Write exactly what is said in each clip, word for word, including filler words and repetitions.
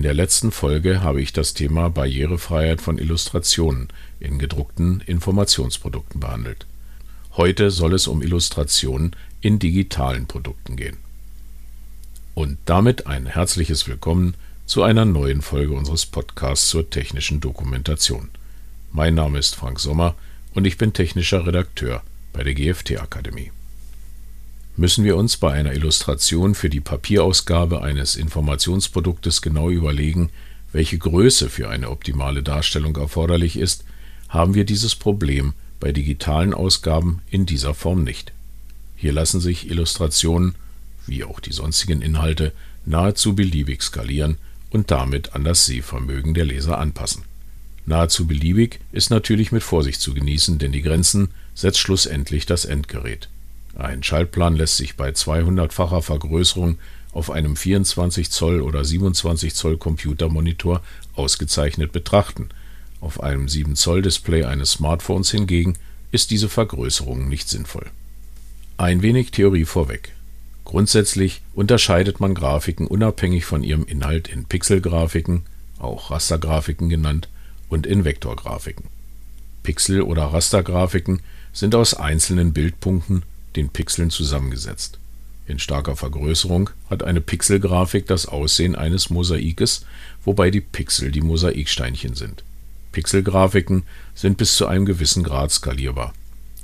In der letzten Folge habe ich das Thema Barrierefreiheit von Illustrationen in gedruckten Informationsprodukten behandelt. Heute soll es um Illustrationen in digitalen Produkten gehen. Und damit ein herzliches Willkommen zu einer neuen Folge unseres Podcasts zur technischen Dokumentation. Mein Name ist Frank Sommer und ich bin technischer Redakteur bei der G F T Akademie. Müssen wir uns bei einer Illustration für die Papierausgabe eines Informationsproduktes genau überlegen, welche Größe für eine optimale Darstellung erforderlich ist, haben wir dieses Problem bei digitalen Ausgaben in dieser Form nicht. Hier lassen sich Illustrationen, wie auch die sonstigen Inhalte, nahezu beliebig skalieren und damit an das Sehvermögen der Leser anpassen. Nahezu beliebig ist natürlich mit Vorsicht zu genießen, denn die Grenzen setzt schlussendlich das Endgerät. Ein Schaltplan lässt sich bei zweihundertfacher Vergrößerung auf einem vierundzwanzig Zoll oder siebenundzwanzig Zoll Computermonitor ausgezeichnet betrachten. Auf einem sieben Zoll Display eines Smartphones hingegen ist diese Vergrößerung nicht sinnvoll. Ein wenig Theorie vorweg. Grundsätzlich unterscheidet man Grafiken unabhängig von ihrem Inhalt in Pixelgrafiken, auch Rastergrafiken genannt, und in Vektorgrafiken. Pixel- oder Rastergrafiken sind aus einzelnen Bildpunkten, den Pixeln, zusammengesetzt. In starker Vergrößerung hat eine Pixelgrafik das Aussehen eines Mosaikes, wobei die Pixel die Mosaiksteinchen sind. Pixelgrafiken sind bis zu einem gewissen Grad skalierbar.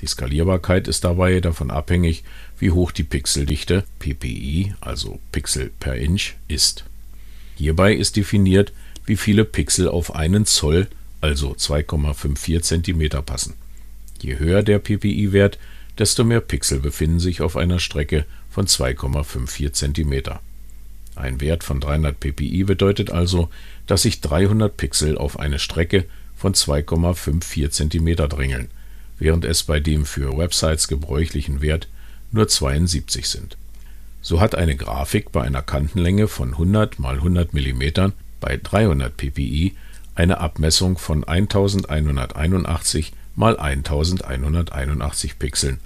Die Skalierbarkeit ist dabei davon abhängig, wie hoch die Pixeldichte P P I, also Pixel per Inch, ist. Hierbei ist definiert, wie viele Pixel auf einen Zoll, also zwei Komma fünfundvierzig Zentimeter, passen. Je höher der P P I-Wert, desto mehr Pixel befinden sich auf einer Strecke von zwei Komma fünfundvierzig Zentimeter. Ein Wert von dreihundert P P I bedeutet also, dass sich dreihundert Pixel auf eine Strecke von zwei Komma fünfundvierzig Zentimeter drängeln, während es bei dem für Websites gebräuchlichen Wert nur zweiundsiebzig sind. So hat eine Grafik bei einer Kantenlänge von hundert mal hundert Millimeter bei dreihundert P P I eine Abmessung von eintausendeinhunderteinundachtzig mal eintausendeinhunderteinundachtzig Pixeln,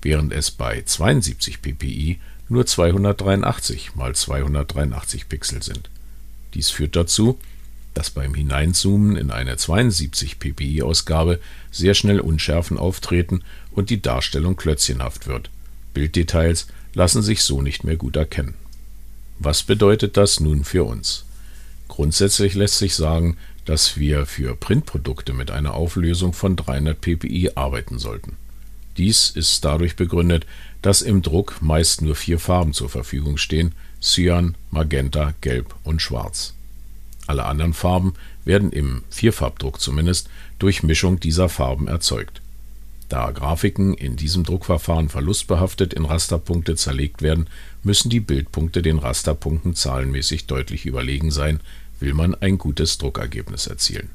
während es bei zweiundsiebzig P P I nur zweihundertdreiundachtzig mal zweihundertdreiundachtzig Pixel sind. Dies führt dazu, dass beim Hineinzoomen in eine zweiundsiebzig P P I-Ausgabe sehr schnell Unschärfen auftreten und die Darstellung klötzchenhaft wird. Bilddetails lassen sich so nicht mehr gut erkennen. Was bedeutet das nun für uns? Grundsätzlich lässt sich sagen, dass wir für Printprodukte mit einer Auflösung von dreihundert P P I arbeiten sollten. Dies ist dadurch begründet, dass im Druck meist nur vier Farben zur Verfügung stehen: Cyan, Magenta, Gelb und Schwarz. Alle anderen Farben werden im Vierfarbdruck zumindest durch Mischung dieser Farben erzeugt. Da Grafiken in diesem Druckverfahren verlustbehaftet in Rasterpunkte zerlegt werden, müssen die Bildpunkte den Rasterpunkten zahlenmäßig deutlich überlegen sein, will man ein gutes Druckergebnis erzielen.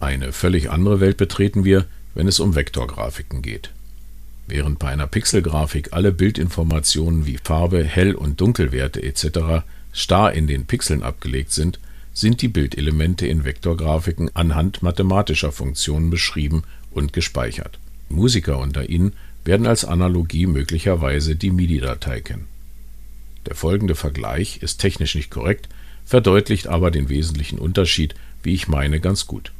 Eine völlig andere Welt betreten wir, wenn es um Vektorgrafiken geht. Während bei einer Pixelgrafik alle Bildinformationen wie Farbe, Hell- und Dunkelwerte et cetera starr in den Pixeln abgelegt sind, sind die Bildelemente in Vektorgrafiken anhand mathematischer Funktionen beschrieben und gespeichert. Musiker unter Ihnen werden als Analogie möglicherweise die MIDI-Datei kennen. Der folgende Vergleich ist technisch nicht korrekt, verdeutlicht aber den wesentlichen Unterschied, wie ich meine, ganz gut.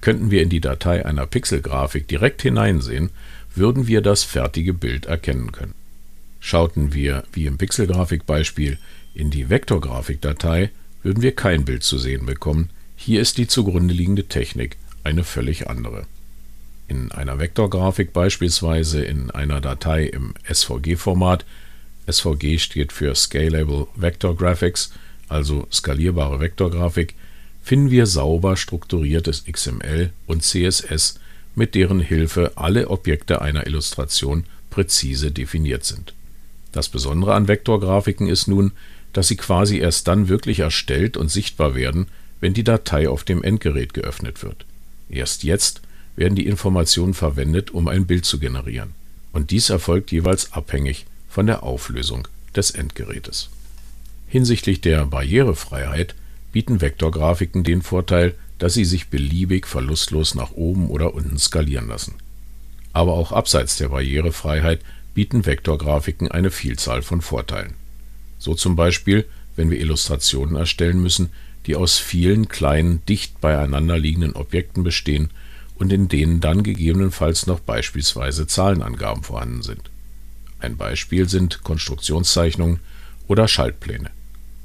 Könnten wir in die Datei einer Pixelgrafik direkt hineinsehen, würden wir das fertige Bild erkennen können. Schauten wir, wie im Pixelgrafikbeispiel, in die Vektorgrafikdatei, würden wir kein Bild zu sehen bekommen. Hier ist die zugrunde liegende Technik eine völlig andere. In einer Vektorgrafik, beispielsweise in einer Datei im S V G-Format, S V G steht für Scalable Vector Graphics, also skalierbare Vektorgrafik, finden wir sauber strukturiertes X M L und C S S, mit deren Hilfe alle Objekte einer Illustration präzise definiert sind. Das Besondere an Vektorgrafiken ist nun, dass sie quasi erst dann wirklich erstellt und sichtbar werden, wenn die Datei auf dem Endgerät geöffnet wird. Erst jetzt werden die Informationen verwendet, um ein Bild zu generieren. Und dies erfolgt jeweils abhängig von der Auflösung des Endgerätes. Hinsichtlich der Barrierefreiheit bieten Vektorgrafiken den Vorteil, dass sie sich beliebig verlustlos nach oben oder unten skalieren lassen. Aber auch abseits der Barrierefreiheit bieten Vektorgrafiken eine Vielzahl von Vorteilen. So zum Beispiel, wenn wir Illustrationen erstellen müssen, die aus vielen kleinen, dicht beieinander liegenden Objekten bestehen und in denen dann gegebenenfalls noch beispielsweise Zahlenangaben vorhanden sind. Ein Beispiel sind Konstruktionszeichnungen oder Schaltpläne.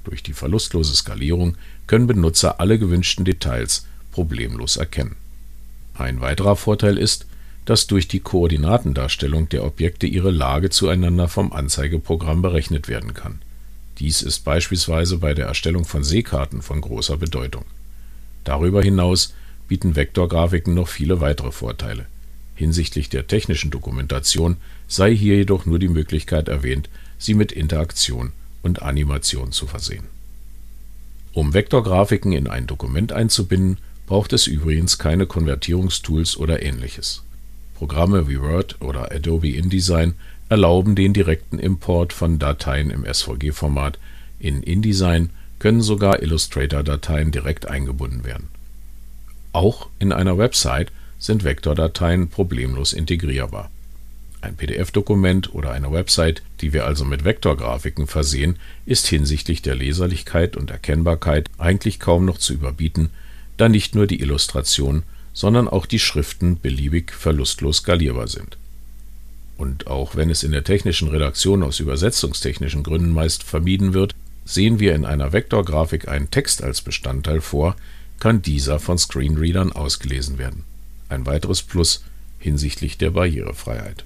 Durch die verlustlose Skalierung können Benutzer alle gewünschten Details problemlos erkennen. Ein weiterer Vorteil ist, dass durch die Koordinatendarstellung der Objekte ihre Lage zueinander vom Anzeigeprogramm berechnet werden kann. Dies ist beispielsweise bei der Erstellung von Seekarten von großer Bedeutung. Darüber hinaus bieten Vektorgrafiken noch viele weitere Vorteile. Hinsichtlich der technischen Dokumentation sei hier jedoch nur die Möglichkeit erwähnt, sie mit Interaktion und Animation zu versehen. Um Vektorgrafiken in ein Dokument einzubinden, braucht es übrigens keine Konvertierungstools oder ähnliches. Programme wie Word oder Adobe InDesign erlauben den direkten Import von Dateien im S V G-Format. In InDesign können sogar Illustrator-Dateien direkt eingebunden werden. Auch in einer Website sind Vektordateien problemlos integrierbar. Ein P D F-Dokument oder eine Website, die wir also mit Vektorgrafiken versehen, ist hinsichtlich der Leserlichkeit und Erkennbarkeit eigentlich kaum noch zu überbieten, da nicht nur die Illustrationen, sondern auch die Schriften beliebig verlustlos skalierbar sind. Und auch wenn es in der technischen Redaktion aus übersetzungstechnischen Gründen meist vermieden wird, sehen wir in einer Vektorgrafik einen Text als Bestandteil vor, kann dieser von Screenreadern ausgelesen werden. Ein weiteres Plus hinsichtlich der Barrierefreiheit.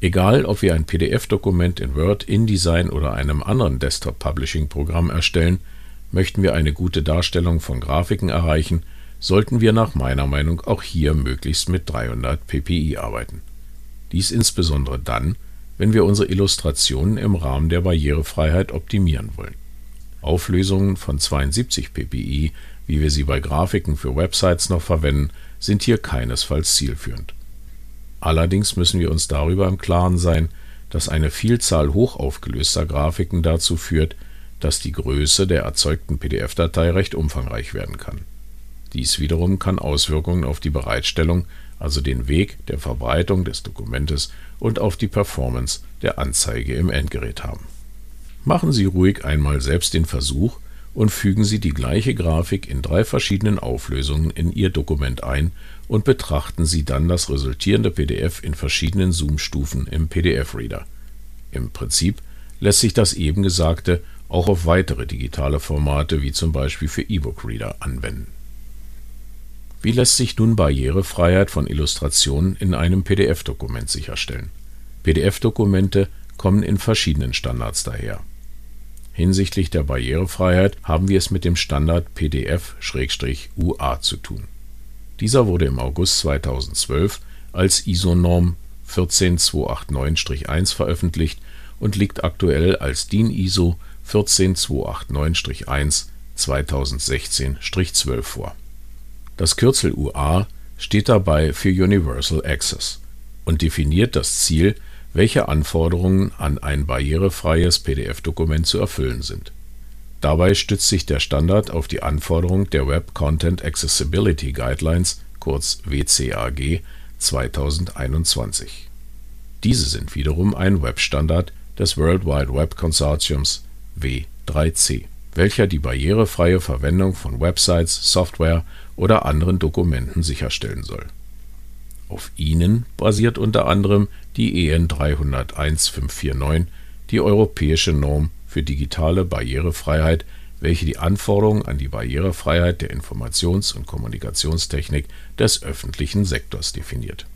Egal, ob wir ein P D F-Dokument in Word, InDesign oder einem anderen Desktop-Publishing-Programm erstellen, möchten wir eine gute Darstellung von Grafiken erreichen, sollten wir nach meiner Meinung auch hier möglichst mit dreihundert p p i arbeiten. Dies insbesondere dann, wenn wir unsere Illustrationen im Rahmen der Barrierefreiheit optimieren wollen. Auflösungen von zweiundsiebzig p p i, wie wir sie bei Grafiken für Websites noch verwenden, sind hier keinesfalls zielführend. Allerdings müssen wir uns darüber im Klaren sein, dass eine Vielzahl hochaufgelöster Grafiken dazu führt, dass die Größe der erzeugten P D F-Datei recht umfangreich werden kann. Dies wiederum kann Auswirkungen auf die Bereitstellung, also den Weg der Verbreitung des Dokumentes und auf die Performance der Anzeige im Endgerät haben. Machen Sie ruhig einmal selbst den Versuch und fügen Sie die gleiche Grafik in drei verschiedenen Auflösungen in Ihr Dokument ein und betrachten Sie dann das resultierende P D F in verschiedenen Zoom-Stufen im P D F-Reader. Im Prinzip lässt sich das eben Gesagte auch auf weitere digitale Formate wie zum Beispiel für E-Book-Reader anwenden. Wie lässt sich nun Barrierefreiheit von Illustrationen in einem P D F-Dokument sicherstellen? P D F-Dokumente kommen in verschiedenen Standards daher. Hinsichtlich der Barrierefreiheit haben wir es mit dem Standard P D F U A zu tun. Dieser wurde im August zweitausendzwölf als I S O-Norm vierzehn zwei acht neun eins veröffentlicht und liegt aktuell als D I N I S O vierzehn zwei acht neun eins zweitausendsechzehn zwölf vor. Das Kürzel U A steht dabei für Universal Access und definiert das Ziel, welche Anforderungen an ein barrierefreies P D F-Dokument zu erfüllen sind. Dabei stützt sich der Standard auf die Anforderung der Web Content Accessibility Guidelines, kurz W C A G, zweitausendeinundzwanzig. Diese sind wiederum ein Webstandard des World Wide Web Consortiums W drei C, welcher die barrierefreie Verwendung von Websites, Software oder anderen Dokumenten sicherstellen soll. Auf ihnen basiert unter anderem die E N drei null eins fünf vier neun, die europäische Norm für digitale Barrierefreiheit, welche die Anforderungen an die Barrierefreiheit der Informations- und Kommunikationstechnik des öffentlichen Sektors definiert.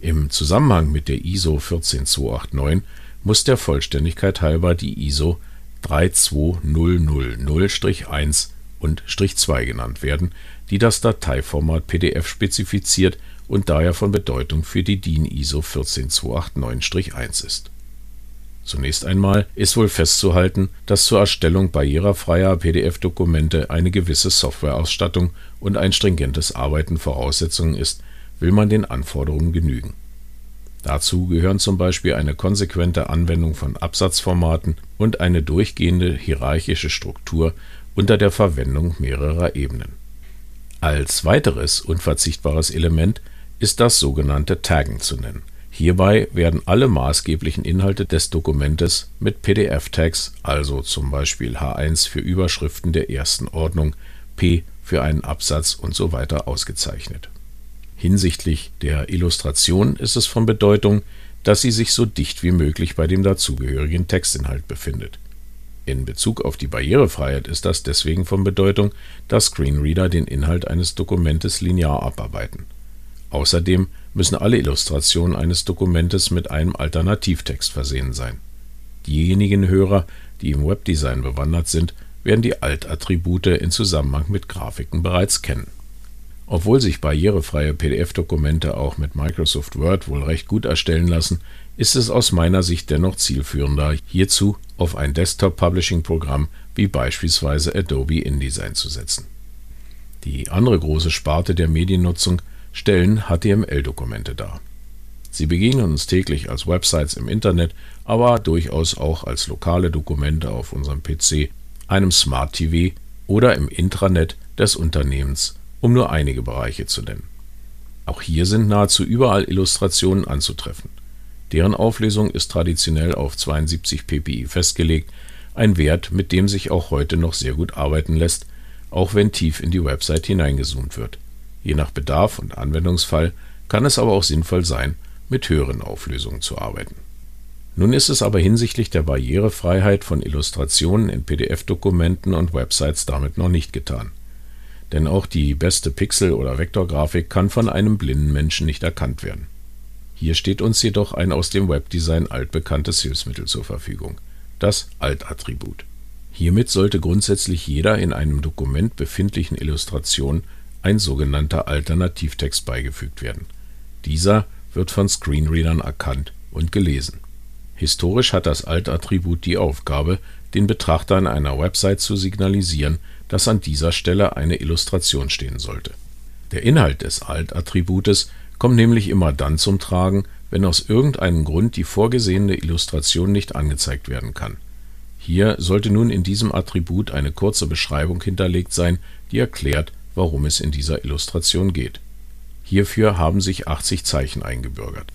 Im Zusammenhang mit der I S O vierzehn zwei acht neun muss der Vollständigkeit halber die I S O drei zwei null null null eins und Strich zwei genannt werden, die das Dateiformat P D F spezifiziert und daher von Bedeutung für die D I N I S O vierzehn zwei acht neun eins ist. Zunächst einmal ist wohl festzuhalten, dass zur Erstellung barrierefreier P D F-Dokumente eine gewisse Softwareausstattung und ein stringentes Arbeiten Voraussetzung ist, will man den Anforderungen genügen. Dazu gehören zum Beispiel eine konsequente Anwendung von Absatzformaten und eine durchgehende hierarchische Struktur unter der Verwendung mehrerer Ebenen. Als weiteres unverzichtbares Element ist das sogenannte Taggen zu nennen. Hierbei werden alle maßgeblichen Inhalte des Dokumentes mit P D F-Tags, also zum Beispiel H eins für Überschriften der ersten Ordnung, P für einen Absatz und so weiter ausgezeichnet. Hinsichtlich der Illustration ist es von Bedeutung, dass sie sich so dicht wie möglich bei dem dazugehörigen Textinhalt befindet. In Bezug auf die Barrierefreiheit ist das deswegen von Bedeutung, dass Screenreader den Inhalt eines Dokumentes linear abarbeiten. Außerdem müssen alle Illustrationen eines Dokumentes mit einem Alternativtext versehen sein. Diejenigen Hörer, die im Webdesign bewandert sind, werden die Alt-Attribute in Zusammenhang mit Grafiken bereits kennen. Obwohl sich barrierefreie P D F-Dokumente auch mit Microsoft Word wohl recht gut erstellen lassen, ist es aus meiner Sicht dennoch zielführender, hierzu auf ein Desktop-Publishing-Programm wie beispielsweise Adobe InDesign zu setzen. Die andere große Sparte der Mediennutzung stellen H T M L-Dokumente dar. Sie begegnen uns täglich als Websites im Internet, aber durchaus auch als lokale Dokumente auf unserem P C, einem Smart T V oder im Intranet des Unternehmens, um nur einige Bereiche zu nennen. Auch hier sind nahezu überall Illustrationen anzutreffen. Deren Auflösung ist traditionell auf zweiundsiebzig p p i festgelegt, ein Wert, mit dem sich auch heute noch sehr gut arbeiten lässt, auch wenn tief in die Website hineingezoomt wird. Je nach Bedarf und Anwendungsfall kann es aber auch sinnvoll sein, mit höheren Auflösungen zu arbeiten. Nun ist es aber hinsichtlich der Barrierefreiheit von Illustrationen in P D F-Dokumenten und Websites damit noch nicht getan. Denn auch die beste Pixel- oder Vektorgrafik kann von einem blinden Menschen nicht erkannt werden. Hier steht uns jedoch ein aus dem Webdesign altbekanntes Hilfsmittel zur Verfügung, das Alt-Attribut. Hiermit sollte grundsätzlich jeder in einem Dokument befindlichen Illustration ein sogenannter Alternativtext beigefügt werden. Dieser wird von Screenreadern erkannt und gelesen. Historisch hat das Alt-Attribut die Aufgabe, den Betrachter an einer Website zu signalisieren, dass an dieser Stelle eine Illustration stehen sollte. Der Inhalt des Alt-Attributes kommt nämlich immer dann zum Tragen, wenn aus irgendeinem Grund die vorgesehene Illustration nicht angezeigt werden kann. Hier sollte nun in diesem Attribut eine kurze Beschreibung hinterlegt sein, die erklärt, warum es in dieser Illustration geht. Hierfür haben sich achtzig Zeichen eingebürgert.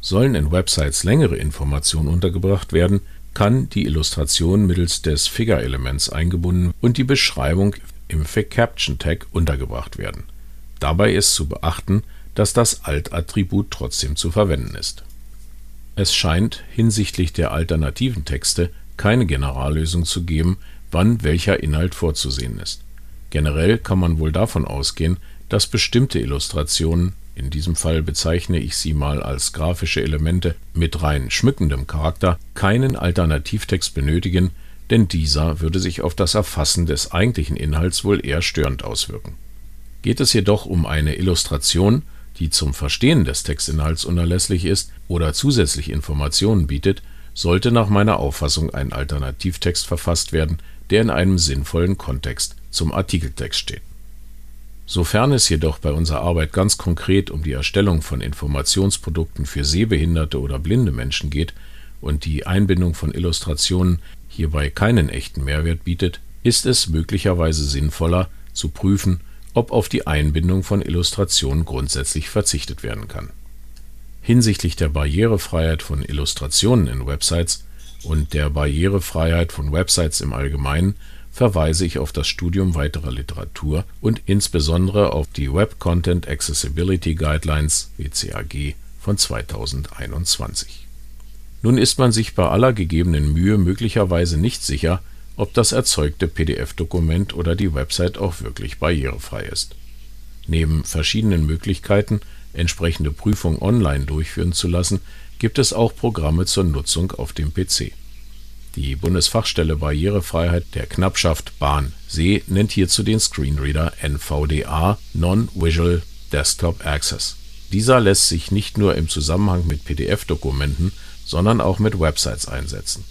Sollen in Websites längere Informationen untergebracht werden, kann die Illustration mittels des Figure-Elements eingebunden und die Beschreibung im Fig-Caption-Tag untergebracht werden. Dabei ist zu beachten, dass das Alt-Attribut trotzdem zu verwenden ist. Es scheint hinsichtlich der alternativen Texte keine Generallösung zu geben, wann welcher Inhalt vorzusehen ist. Generell kann man wohl davon ausgehen, dass bestimmte Illustrationen, in diesem Fall bezeichne ich sie mal als grafische Elemente mit rein schmückendem Charakter, keinen Alternativtext benötigen, denn dieser würde sich auf das Erfassen des eigentlichen Inhalts wohl eher störend auswirken. Geht es jedoch um eine Illustration, die zum Verstehen des Textinhalts unerlässlich ist oder zusätzliche Informationen bietet, sollte nach meiner Auffassung ein Alternativtext verfasst werden, der in einem sinnvollen Kontext zum Artikeltext steht. Sofern es jedoch bei unserer Arbeit ganz konkret um die Erstellung von Informationsprodukten für sehbehinderte oder blinde Menschen geht und die Einbindung von Illustrationen hierbei keinen echten Mehrwert bietet, ist es möglicherweise sinnvoller, zu prüfen, ob auf die Einbindung von Illustrationen grundsätzlich verzichtet werden kann. Hinsichtlich der Barrierefreiheit von Illustrationen in Websites und der Barrierefreiheit von Websites im Allgemeinen verweise ich auf das Studium weiterer Literatur und insbesondere auf die Web Content Accessibility Guidelines W C A G von zweitausendeinundzwanzig. Nun ist man sich bei aller gegebenen Mühe möglicherweise nicht sicher, ob das erzeugte P D F-Dokument oder die Website auch wirklich barrierefrei ist. Neben verschiedenen Möglichkeiten, entsprechende Prüfungen online durchführen zu lassen, gibt es auch Programme zur Nutzung auf dem P C. Die Bundesfachstelle Barrierefreiheit der Knappschaft Bahn See nennt hierzu den Screenreader N V D A Non-Visual Desktop Access. Dieser lässt sich nicht nur im Zusammenhang mit P D F-Dokumenten, sondern auch mit Websites einsetzen.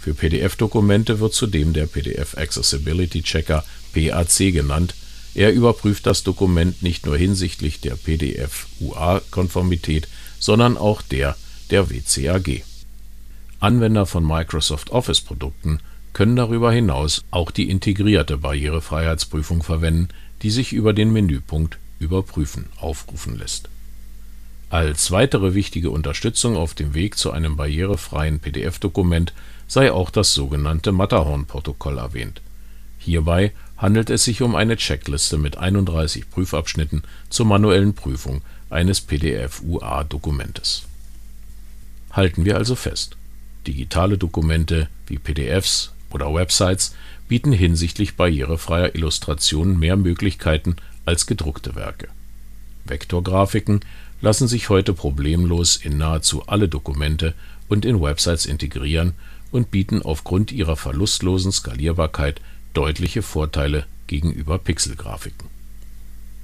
Für P D F-Dokumente wird zudem der P D F-Accessibility-Checker P A C genannt. Er überprüft das Dokument nicht nur hinsichtlich der P D F U A-Konformität, sondern auch der der W C A G. Anwender von Microsoft Office-Produkten können darüber hinaus auch die integrierte Barrierefreiheitsprüfung verwenden, die sich über den Menüpunkt Überprüfen aufrufen lässt. Als weitere wichtige Unterstützung auf dem Weg zu einem barrierefreien P D F-Dokument sei auch das sogenannte Matterhorn-Protokoll erwähnt. Hierbei handelt es sich um eine Checkliste mit einunddreißig Prüfabschnitten zur manuellen Prüfung eines P D F U A-Dokumentes. Halten wir also fest: Digitale Dokumente wie P D Fs oder Websites bieten hinsichtlich barrierefreier Illustrationen mehr Möglichkeiten als gedruckte Werke. Vektorgrafiken lassen sich heute problemlos in nahezu alle Dokumente und in Websites integrieren und bieten aufgrund ihrer verlustlosen Skalierbarkeit deutliche Vorteile gegenüber Pixelgrafiken.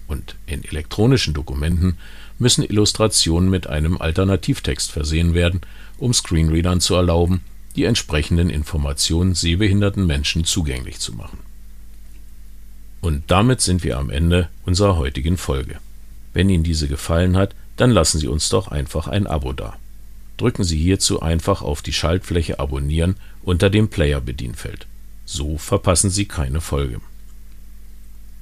Und in elektronischen Dokumenten müssen Illustrationen mit einem Alternativtext versehen werden, um Screenreadern zu erlauben, die entsprechenden Informationen sehbehinderten Menschen zugänglich zu machen. Und damit sind wir am Ende unserer heutigen Folge. Wenn Ihnen diese gefallen hat, dann lassen Sie uns doch einfach ein Abo da. Drücken Sie hierzu einfach auf die Schaltfläche Abonnieren unter dem Player-Bedienfeld. So verpassen Sie keine Folge.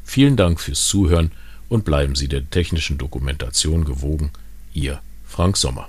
Vielen Dank fürs Zuhören und bleiben Sie der technischen Dokumentation gewogen. Ihr Frank Sommer.